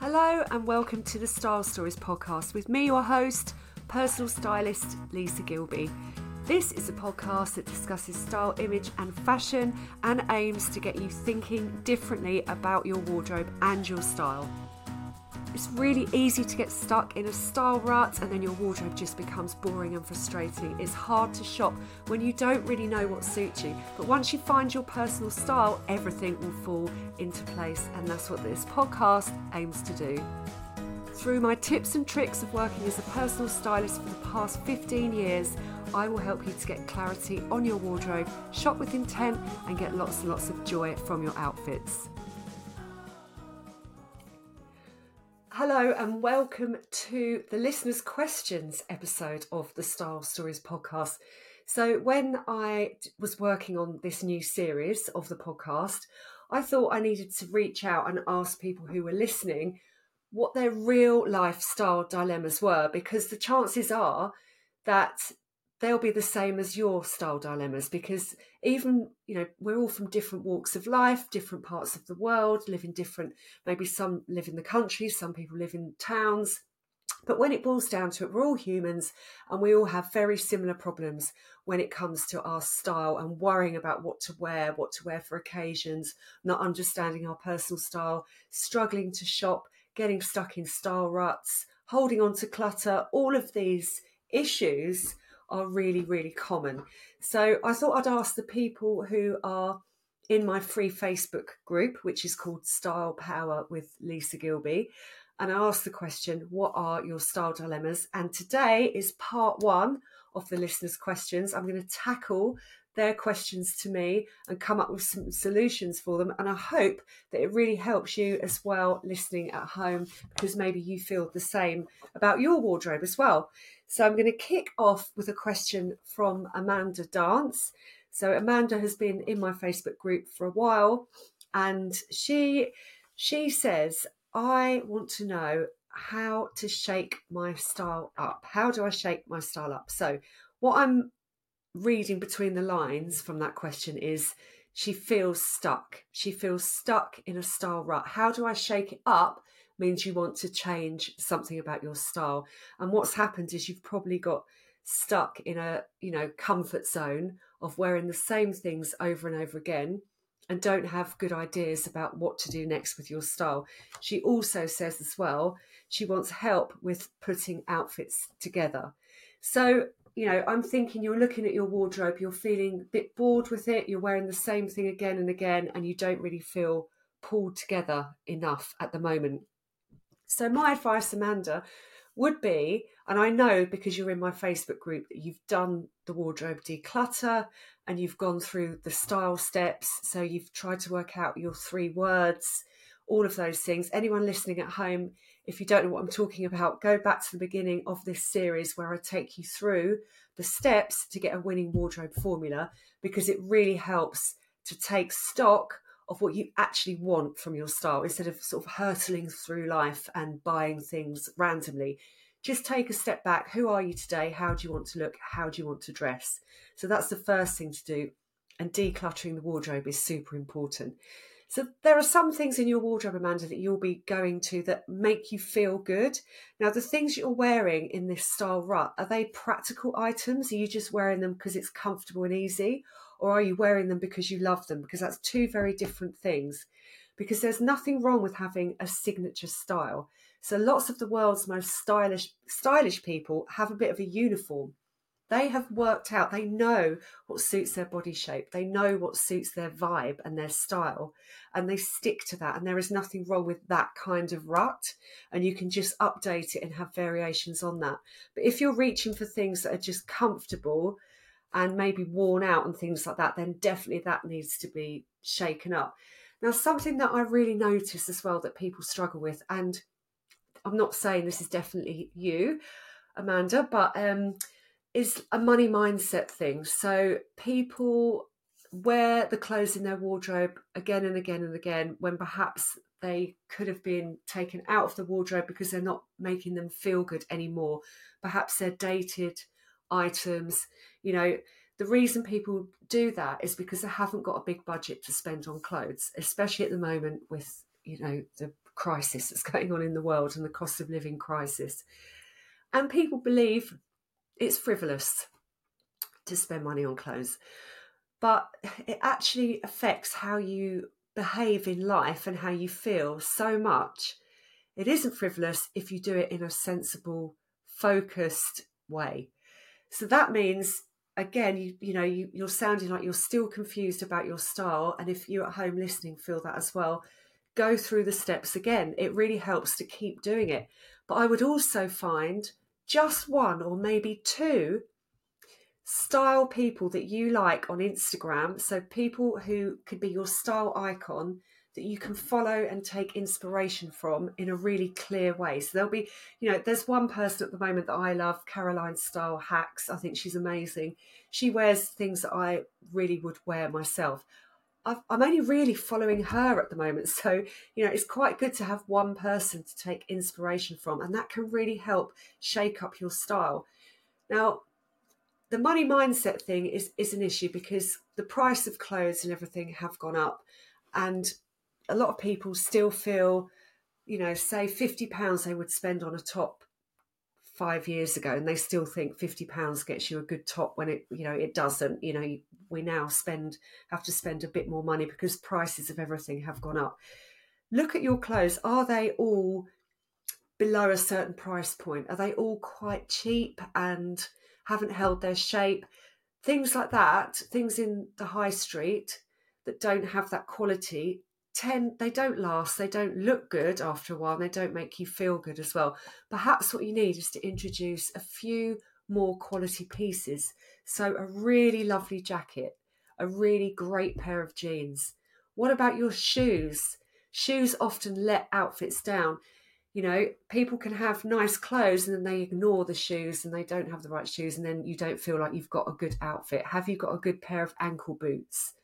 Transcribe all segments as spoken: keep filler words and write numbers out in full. Hello and welcome to the Style Stories podcast with me, your host, personal stylist Lisa Gilby. This is a podcast that discusses style, image and fashion and aims to get you thinking differently about your wardrobe and your style. It's really easy to get stuck in a style rut and then your wardrobe just becomes boring and frustrating. It's hard to shop when you don't really know what suits you. But once you find your personal style, everything will fall into place, and that's what this podcast aims to do. Through my tips and tricks of working as a personal stylist for the past fifteen years, I will help you to get clarity on your wardrobe, shop with intent, and get lots and lots of joy from your outfits. Hello and welcome to the Listeners' Questions episode of the Style Stories podcast. So when I was working on this new series of the podcast, I thought I needed to reach out and ask people who were listening what their real life style dilemmas were, because the chances are that they'll be the same as your style dilemmas, because even, you know, we're all from different walks of life, different parts of the world, live in different, maybe some live in the country, some people live in towns. But when it boils down to it, we're all humans and we all have very similar problems when it comes to our style and worrying about what to wear, what to wear for occasions, not understanding our personal style, struggling to shop, getting stuck in style ruts, holding on to clutter. All of these issues are really, really common. So I thought I'd ask the people who are in my free Facebook group, which is called Style Power with Lisa Gilby, and I asked the question, what are your style dilemmas? And today is part one of the listeners' questions. I'm going to tackle their questions to me and come up with some solutions for them. And I hope that it really helps you as well listening at home, because maybe you feel the same about your wardrobe as well. So I'm going to kick off with a question from Amanda Dance. So Amanda has been in my Facebook group for a while, and she she says, I want to know how to shake my style up. How do I shake my style up? So what I'm reading between the lines from that question is she feels stuck. She feels stuck in a style rut. How do I shake it up? Means you want to change something about your style. And what's happened is you've probably got stuck in a, you know, comfort zone of wearing the same things over and over again and don't have good ideas about what to do next with your style. She also says as well, she wants help with putting outfits together. So, you know, I'm thinking you're looking at your wardrobe, you're feeling a bit bored with it, you're wearing the same thing again and again, and you don't really feel pulled together enough at the moment. So my advice, Amanda, would be, and I know because you're in my Facebook group that you've done the wardrobe declutter and you've gone through the style steps. So you've tried to work out your three words, all of those things. Anyone listening at home, if you don't know what I'm talking about, go back to the beginning of this series where I take you through the steps to get a winning wardrobe formula, because it really helps to take stock of what you actually want from your style instead of sort of hurtling through life and buying things randomly. Just take a step back. Who are you today? How do you want to look? How do you want to dress? So that's the first thing to do. And decluttering the wardrobe is super important. So there are some things in your wardrobe, Amanda, that you'll be going to that make you feel good. Now, the things you're wearing in this style rut, are they practical items? Are you just wearing them because it's comfortable and easy? Or are you wearing them because you love them? Because that's two very different things. Because there's nothing wrong with having a signature style. So lots of the world's most stylish, stylish people have a bit of a uniform. They have worked out, they know what suits their body shape. They know what suits their vibe and their style. And they stick to that. And there is nothing wrong with that kind of rut. And you can just update it and have variations on that. But if you're reaching for things that are just comfortable and maybe worn out and things like that, then definitely that needs to be shaken up. Now, something that I really notice as well that people struggle with, and I'm not saying this is definitely you, Amanda, but um, is a money mindset thing. So people wear the clothes in their wardrobe again and again and again when perhaps they could have been taken out of the wardrobe because they're not making them feel good anymore. Perhaps they're dated items. You know, the reason people do that is because they haven't got a big budget to spend on clothes, especially at the moment with, you know, the crisis that's going on in the world and the cost of living crisis. And people believe it's frivolous to spend money on clothes, but it actually affects how you behave in life and how you feel so much. It isn't frivolous if you do it in a sensible, focused way. So that means, again, you, you know, you, you're sounding like you're still confused about your style. And if you're at home listening, feel that as well. Go through the steps again. It really helps to keep doing it. But I would also find just one or maybe two style people that you like on Instagram. So people who could be your style icon that you can follow and take inspiration from in a really clear way. So there'll be, you know, there's one person at the moment that I love, Caroline Style Hacks. I think she's amazing. She wears things that I really would wear myself. I've, I'm only really following her at the moment. So, you know, it's quite good to have one person to take inspiration from, and that can really help shake up your style. Now, the money mindset thing is, is an issue because the price of clothes and everything have gone up, and a lot of people still feel, you know, say fifty pounds they would spend on a top five years ago, and they still think fifty pounds gets you a good top when it, you know, it doesn't. You know, we now spend, have to spend a bit more money because prices of everything have gone up. Look at your clothes. Are they all below a certain price point? Are they all quite cheap and haven't held their shape? Things like that, things in the high street that don't have that quality, Tend, they don't last, they don't look good after a while, and they don't make you feel good as well. Perhaps what you need is to introduce a few more quality pieces. So a really lovely jacket, a really great pair of jeans. What about your shoes? Shoes often let outfits down. You know, people can have nice clothes and then they ignore the shoes and they don't have the right shoes, and then you don't feel like you've got a good outfit. Have you got a good pair of ankle boots?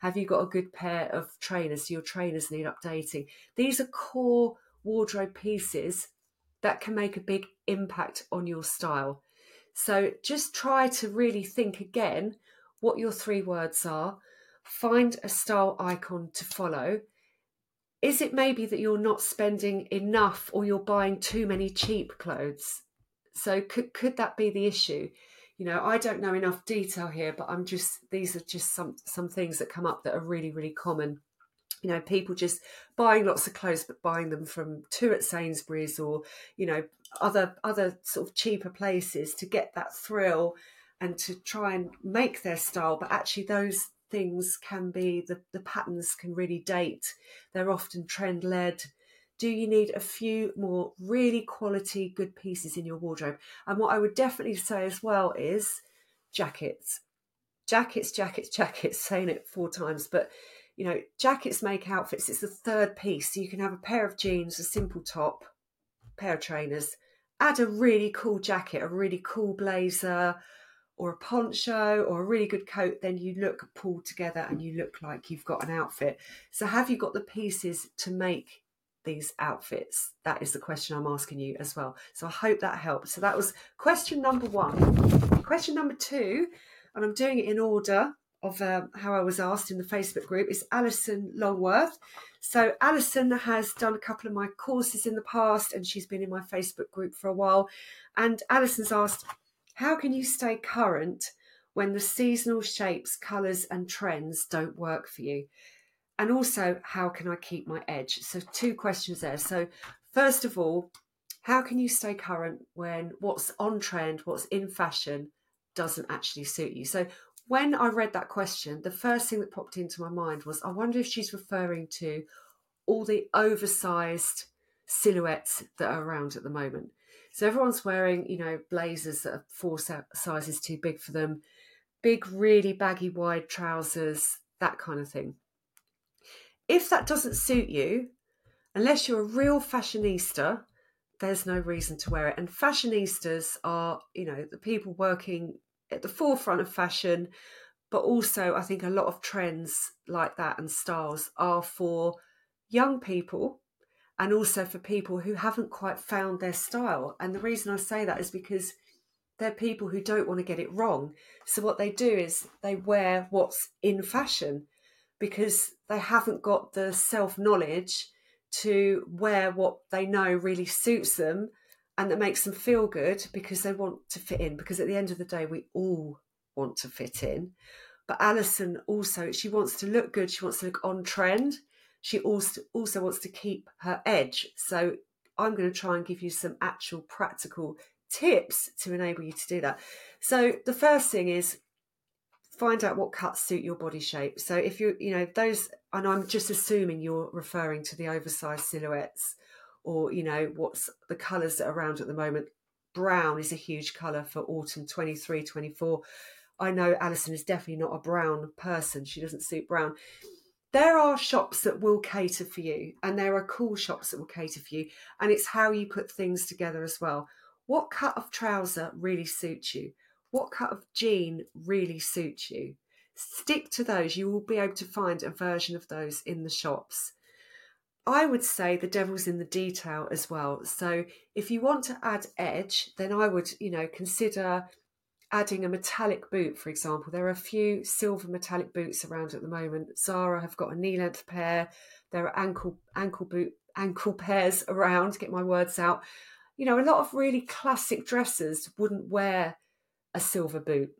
Have you got a good pair of trainers? Do your trainers need updating? These are core wardrobe pieces that can make a big impact on your style. So just try to really think again what your three words are. Find a style icon to follow. Is it maybe that you're not spending enough or you're buying too many cheap clothes? So could, could that be the issue? You know, I don't know enough detail here, but I'm just, these are just some, some things that come up that are really, really common. You know, people just buying lots of clothes, but buying them from two at Sainsbury's or, you know, other, other sort of cheaper places to get that thrill and to try and make their style. But actually those things can be, the, the patterns can really date. They're often trend-led. Do you need a few more really quality good pieces in your wardrobe? And what I would definitely say as well is jackets. Jackets, jackets, jackets, saying it four times. But, you know, jackets make outfits. It's the third piece. So you can have a pair of jeans, a simple top, pair of trainers. Add a really cool jacket, a really cool blazer or a poncho or a really good coat. Then you look pulled together and you look like you've got an outfit. So have you got the pieces to make these outfits? That is the question I'm asking you as well. So I hope that helped. So that was question number one. Question number two, and I'm doing it in order of um, how I was asked in the Facebook group, is Alison Longworth. So Alison has done a couple of my courses in the past, and she's been in my Facebook group for a while. And Alison's asked, how can you stay current when the seasonal shapes, colours and trends don't work for you? And also, how can I keep my edge? So two questions there. So first of all, how can you stay current when what's on trend, what's in fashion doesn't actually suit you? So when I read that question, the first thing that popped into my mind was, I wonder if she's referring to all the oversized silhouettes that are around at the moment. So everyone's wearing, you know, blazers that are four sizes too big for them, big, really baggy, wide trousers, that kind of thing. If that doesn't suit you, unless you're a real fashionista, there's no reason to wear it. And fashionistas are, you know, the people working at the forefront of fashion, but also I think a lot of trends like that and styles are for young people and also for people who haven't quite found their style. And the reason I say that is because they're people who don't want to get it wrong. So what they do is they wear what's in fashion, because they haven't got the self-knowledge to wear what they know really suits them and that makes them feel good, because they want to fit in, because at the end of the day we all want to fit in. But Alison also, she wants to look good, she wants to look on trend, she also also wants to keep her edge. So I'm going to try and give you some actual practical tips to enable you to do that. So the first thing is find out what cuts suit your body shape. So if you, you know, those, and I'm just assuming you're referring to the oversized silhouettes, or, you know, what's the colours that are around at the moment. Brown is a huge colour for autumn twenty-three, twenty-four. I know Alison is definitely not a brown person. She doesn't suit brown. There are shops that will cater for you, and there are cool shops that will cater for you. And it's how you put things together as well. What cut of trouser really suits you? What cut of jean really suits you? Stick to those. You will be able to find a version of those in the shops. I would say the devil's in the detail as well. So if you want to add edge, then I would, you know, consider adding a metallic boot, for example. There are a few silver metallic boots around at the moment. Zara have got a knee-length pair. There are ankle ankle boot ankle pairs around. Get my words out. You know, a lot of really classic dressers wouldn't wear a silver boot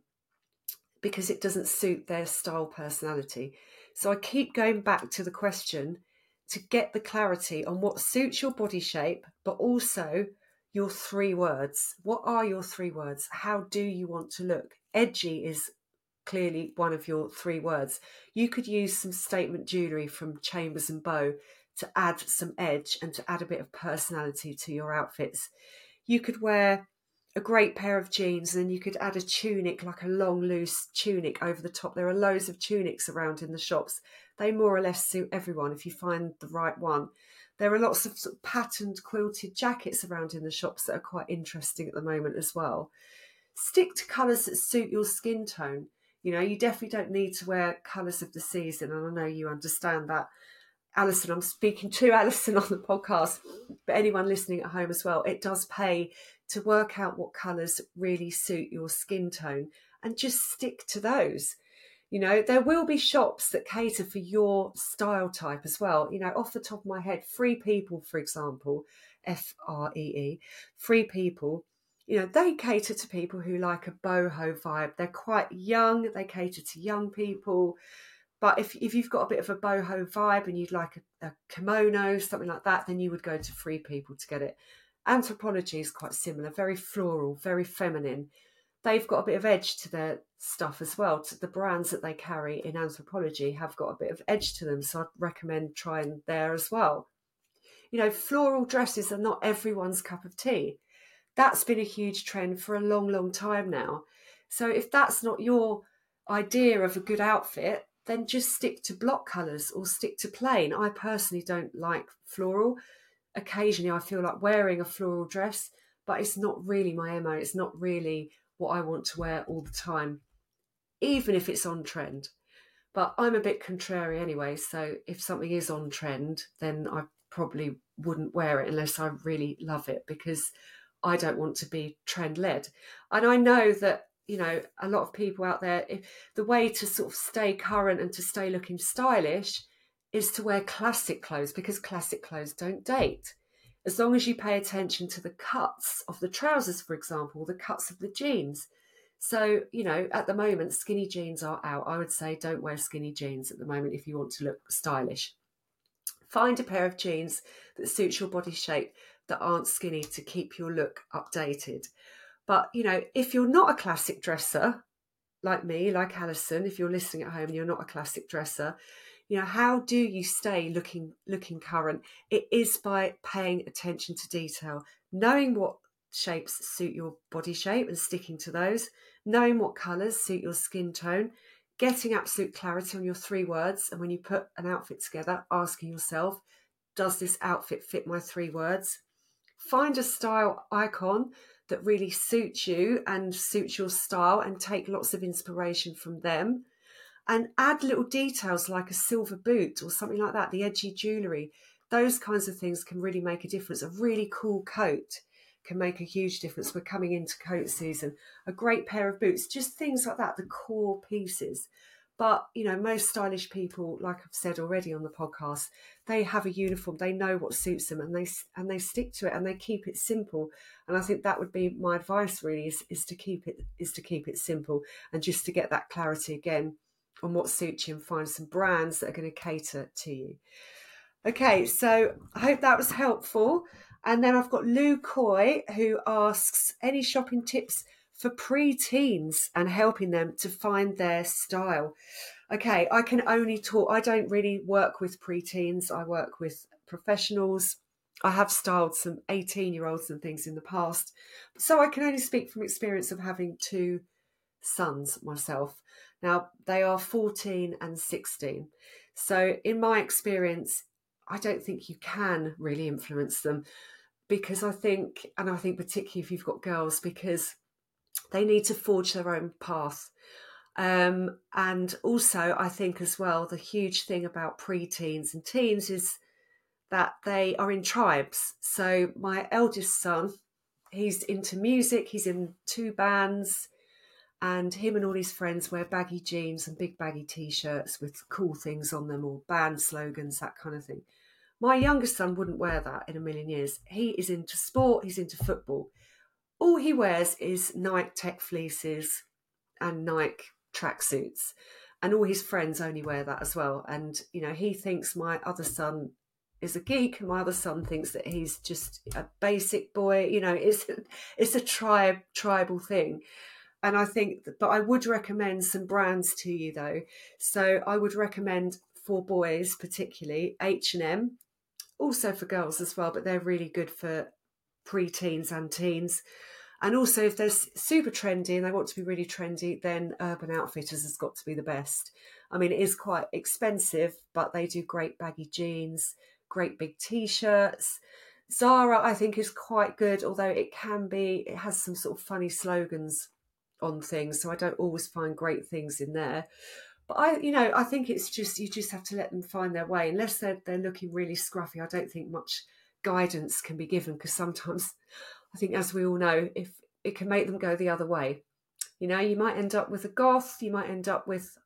because it doesn't suit their style personality. So I keep going back to the question to get the clarity on what suits your body shape, but also your three words. What are your three words? How do you want to look? Edgy is clearly one of your three words. You could use some statement jewellery from Chambers and Bow to add some edge and to add a bit of personality to your outfits. You could wear a great pair of jeans, and then you could add a tunic, like a long, loose tunic over the top. There are loads of tunics around in the shops. They more or less suit everyone if you find the right one. There are lots of, sort of patterned quilted jackets around in the shops that are quite interesting at the moment as well. Stick to colours that suit your skin tone. You know, you definitely don't need to wear colours of the season, and I know you understand that. Alison, I'm speaking to Alison on the podcast, but anyone listening at home as well, it does pay to work out what colours really suit your skin tone and just stick to those. You know, there will be shops that cater for your style type as well. You know, off the top of my head, Free People, for example, F R E E, Free People, you know, they cater to people who like a boho vibe. They're quite young. They cater to young people. But if, if you've got a bit of a boho vibe and you'd like a, a kimono, something like that, then you would go to Free People to get it. Anthropology is quite similar, very floral, very feminine. They've got a bit of edge to their stuff as well. To the brands that they carry in Anthropology have got a bit of edge to them, so I'd recommend trying there as well. You know, floral dresses are not everyone's cup of tea. That's been a huge trend for a long, long time now. So if that's not your idea of a good outfit, then just stick to block colours or stick to plain. I personally don't like floral. Occasionally I feel like wearing a floral dress, but it's not really my M O. It's not really what I want to wear all the time, even if it's on trend. But I'm a bit contrary anyway, so if something is on trend, then I probably wouldn't wear it unless I really love it, because I don't want to be trend-led. And I know that, you know, a lot of people out there, if the way to sort of stay current and to stay looking stylish is to wear classic clothes, because classic clothes don't date. As long as you pay attention to the cuts of the trousers, for example, the cuts of the jeans. So, you know, at the moment, skinny jeans are out. I would say don't wear skinny jeans at the moment if you want to look stylish. Find a pair of jeans that suits your body shape that aren't skinny to keep your look updated. But, you know, if you're not a classic dresser, like me, like Alison, if you're listening at home and you're not a classic dresser, you know, how do you stay looking looking current? It is by paying attention to detail, knowing what shapes suit your body shape and sticking to those, knowing what colours suit your skin tone, getting absolute clarity on your three words, and when you put an outfit together, asking yourself, does this outfit fit my three words? Find a style icon that really suits you and suits your style and take lots of inspiration from them, and add little details like a silver boot or something like that, the edgy jewellery. Those kinds of things can really make a difference. A really cool coat can make a huge difference. We're coming into coat season. A great pair of boots, just things like that, the core pieces. But, you know, most stylish people, like I've said already on the podcast, they have a uniform, they know what suits them, and they and they stick to it, and they keep it simple. And I think that would be my advice, really, is, is to keep it is to keep it simple, and just to get that clarity again on what suits you, and find some brands that are going to cater to you. Okay, so I hope that was helpful. And then I've got Lou Coy, who asks, any shopping tips for pre-teens and helping them to find their style? Okay, I can only talk, I don't really work with pre-teens, I work with professionals. I have styled some eighteen-year-olds and things in the past, so I can only speak from experience of having two sons myself. Now, they are fourteen and sixteen. So in my experience, I don't think you can really influence them, because I think, and I think particularly if you've got girls, because they need to forge their own path. Um, and also, I think as well, the huge thing about pre-teens and teens is that they are in tribes. So my eldest son, he's into music, he's in two bands, and him and all his friends wear baggy jeans and big baggy T-shirts with cool things on them, or band slogans, that kind of thing. My youngest son wouldn't wear that in a million years. He is into sport, he's into football. All he wears is Nike tech fleeces and Nike tracksuits, and all his friends only wear that as well. And, you know, he thinks my other son is a geek, and my other son thinks that he's just a basic boy. You know, it's it's a tribe tribal thing. And I think, but I would recommend some brands to you though. So I would recommend for boys particularly H and M, also for girls as well, but they're really good for pre-teens and teens. And also, if they're super trendy and they want to be really trendy, then Urban Outfitters has got to be the best. I mean, it is quite expensive, but they do great baggy jeans, great big T-shirts. Zara, I think, is quite good, although it can be, it has some sort of funny slogans on things, so I don't always find great things in there. But I, you know, I think it's just, you just have to let them find their way. Unless they're, they're looking really scruffy, I don't think much guidance can be given, because sometimes I think, as we all know, if it can make them go the other way. You know, you might end up with a goth, you might end up with,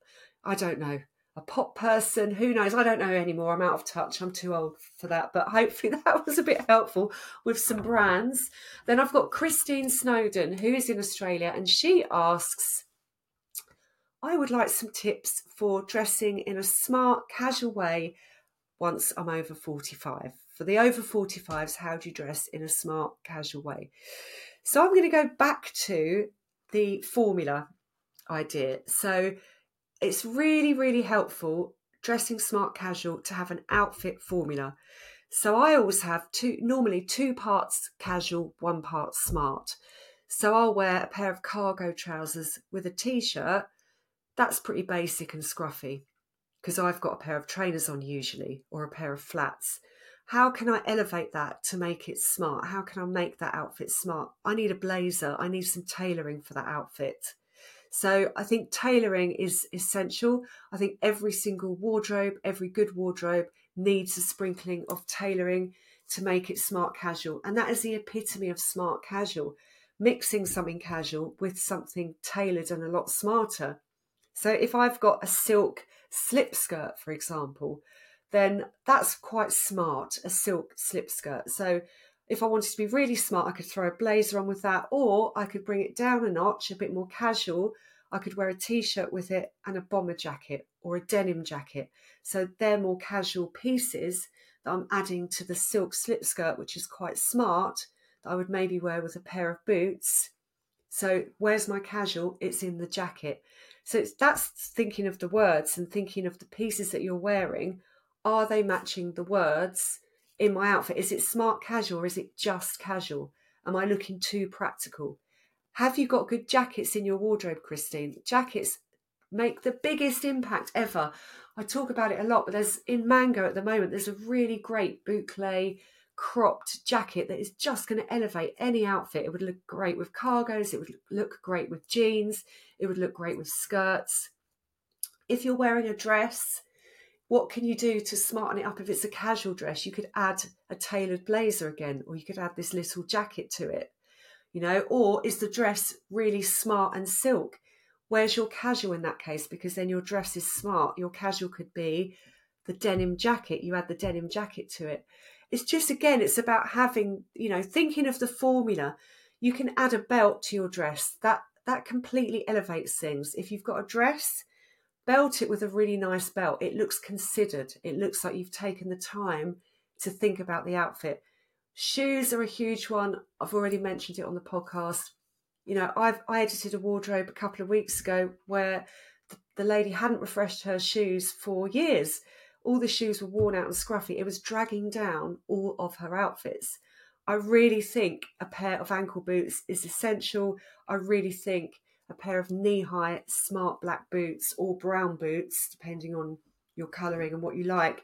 I don't know, a pop person, who knows? I don't know anymore. I'm out of touch. I'm too old for that. But hopefully that was a bit helpful with some brands. Then I've got Christine Snowden, who is in Australia, and she asks, I would like some tips for dressing in a smart, casual way once I'm over forty-five. For the over forty-fives, how do you dress in a smart, casual way? So I'm going to go back to the formula idea. So it's really, really helpful dressing smart, casual, to have an outfit formula. So I always have two, normally two parts casual, one part smart. So I'll wear a pair of cargo trousers with a T-shirt. That's pretty basic and scruffy, because I've got a pair of trainers on usually, or a pair of flats. How can I elevate that to make it smart? How can I make that outfit smart? I need a blazer. I need some tailoring for that outfit. So I think tailoring is essential. I think every single wardrobe, every good wardrobe, needs a sprinkling of tailoring to make it smart casual. And that is the epitome of smart casual, mixing something casual with something tailored and a lot smarter. So if I've got a silk slip skirt, for example, then that's quite smart, a silk slip skirt. So if I wanted to be really smart, I could throw a blazer on with that, or I could bring it down a notch, a bit more casual. I could wear a T-shirt with it and a bomber jacket or a denim jacket. So they're more casual pieces that I'm adding to the silk slip skirt, which is quite smart, that I would maybe wear with a pair of boots. So where's my casual? It's in the jacket. So it's, that's thinking of the words and thinking of the pieces that you're wearing. Are they matching the words in my outfit? Is it smart casual, or is it just casual? Am I looking too practical? Have you got good jackets in your wardrobe, Christine? Jackets make the biggest impact ever. I talk about it a lot, but there's in Mango at the moment, there's a really great boucle cropped jacket that is just going to elevate any outfit. It would look great with cargos. It would look great with jeans. It would look great with skirts. If you're wearing a dress, what can you do to smarten it up? If it's a casual dress, you could add a tailored blazer again, or you could add this little jacket to it, you know, or is the dress really smart and silk? Where's your casual in that case? Because then your dress is smart. Your casual could be the denim jacket. You add the denim jacket to it. It's just, again, it's about having, you know, thinking of the formula. You can add a belt to your dress. That that completely elevates things. If you've got a dress, belt it with a really nice belt. It looks considered. It looks like you've taken the time to think about the outfit. Shoes are a huge one. I've already mentioned it on the podcast. You know, I've, I edited a wardrobe a couple of weeks ago where the, the lady hadn't refreshed her shoes for years. All the shoes were worn out and scruffy. It was dragging down all of her outfits. I really think a pair of ankle boots is essential. I really think a pair of knee-high smart black boots or brown boots, depending on your colouring and what you like,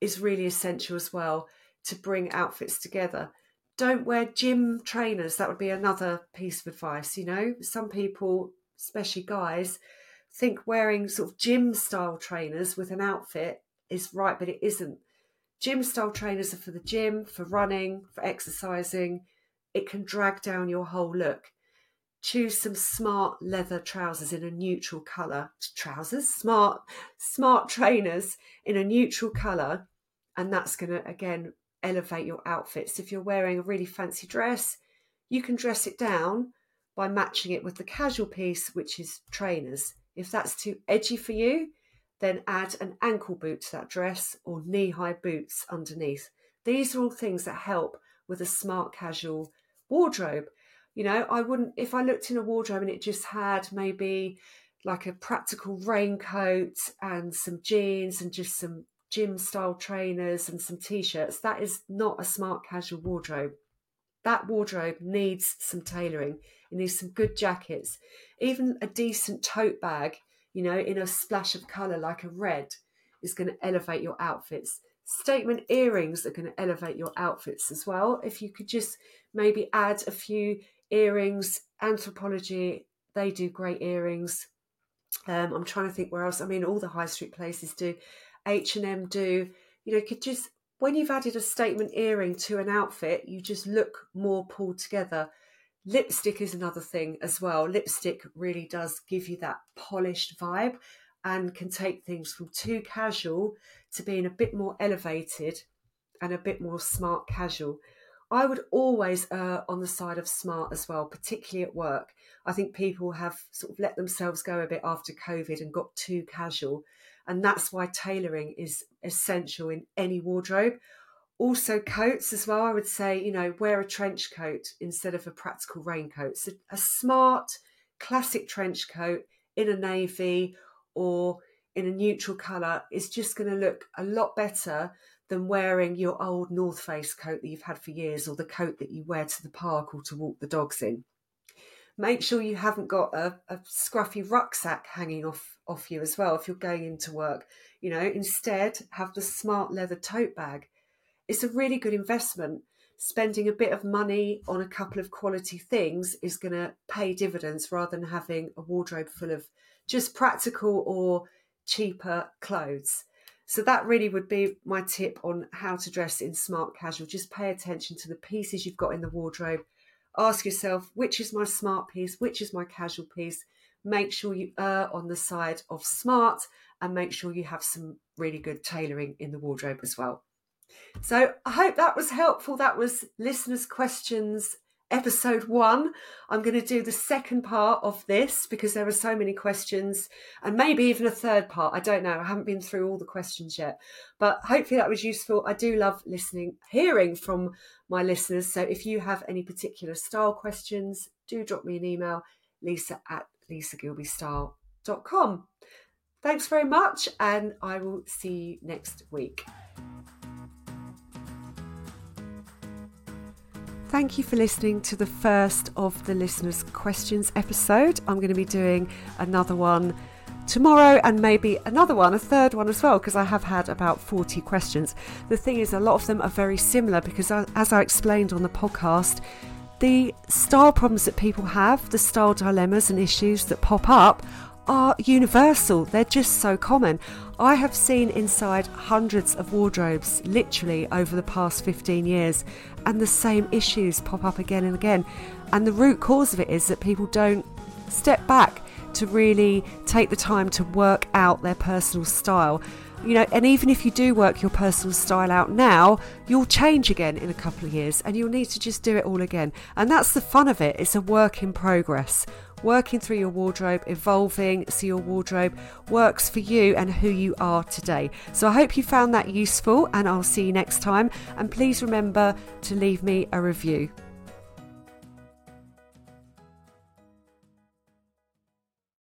is really essential as well to bring outfits together. Don't wear gym trainers. That would be another piece of advice. You know, some people, especially guys, think wearing sort of gym style trainers with an outfit is right, but it isn't. Gym style trainers are for the gym, for running, for exercising. It can drag down your whole look. Choose some smart leather trousers in a neutral colour. Trousers? Smart, smart trainers in a neutral colour. And that's going to, again, elevate your outfits. If you're wearing a really fancy dress, you can dress it down by matching it with the casual piece, which is trainers. If that's too edgy for you, then add an ankle boot to that dress or knee-high boots underneath. These are all things that help with a smart casual wardrobe. You know, I wouldn't, if I looked in a wardrobe and it just had maybe like a practical raincoat and some jeans and just some gym style trainers and some t-shirts, that is not a smart casual wardrobe. That wardrobe needs some tailoring. It needs some good jackets, even a decent tote bag, you know, in a splash of colour like a red is going to elevate your outfits. Statement earrings are going to elevate your outfits as well. If you could just maybe add a few earrings, Anthropologie, they do great earrings. Um, I'm trying to think where else. I mean, all the high street places do. H and M do. You know, could just, when you've added a statement earring to an outfit, you just look more pulled together. Lipstick is another thing as well. Lipstick really does give you that polished vibe and can take things from too casual to being a bit more elevated and a bit more smart casual. I would always err on the side of smart as well, particularly at work. I think people have sort of let themselves go a bit after COVID and got too casual. And that's why tailoring is essential in any wardrobe. Also coats as well. I would say, you know, wear a trench coat instead of a practical raincoat. So a smart, classic trench coat in a navy or in a neutral colour is just going to look a lot better than wearing your old North Face coat that you've had for years or the coat that you wear to the park or to walk the dogs in. Make sure you haven't got a, a scruffy rucksack hanging off, off you as well if you're going into work. You know, instead, have the smart leather tote bag. It's a really good investment. Spending a bit of money on a couple of quality things is going to pay dividends rather than having a wardrobe full of just practical or cheaper clothes. So that really would be my tip on how to dress in smart casual. Just pay attention to the pieces you've got in the wardrobe. Ask yourself, which is my smart piece? Which is my casual piece? Make sure you err on the side of smart and make sure you have some really good tailoring in the wardrobe as well. So I hope that was helpful. That was listeners' questions, episode one. I'm going to do the second part of this because there were so many questions and maybe even a third part. I don't know. I haven't been through all the questions yet, but hopefully that was useful. I do love listening, hearing from my listeners. So if you have any particular style questions, do drop me an email, lisa at lisa gilby style dot com. Thanks very much, and I will see you next week. Thank you for listening to the first of the listeners' questions episode. I'm going to be doing another one tomorrow and maybe another one, a third one as well, because I have had about forty questions. The thing is, a lot of them are very similar because, as I explained on the podcast, the style problems that people have, the style dilemmas and issues that pop up are universal. They're just so common. I have seen inside hundreds of wardrobes literally over the past fifteen years, and the same issues pop up again and again. And the root cause of it is that people don't step back, to really take the time to work out their personal style. You know, and even if you do work your personal style out now, you'll change again in a couple of years and you'll need to just do it all again. And that's the fun of it. It's a work in progress. Working through your wardrobe, evolving so your wardrobe works for you and who you are today. So I hope you found that useful, and I'll see you next time. And please remember to leave me a review.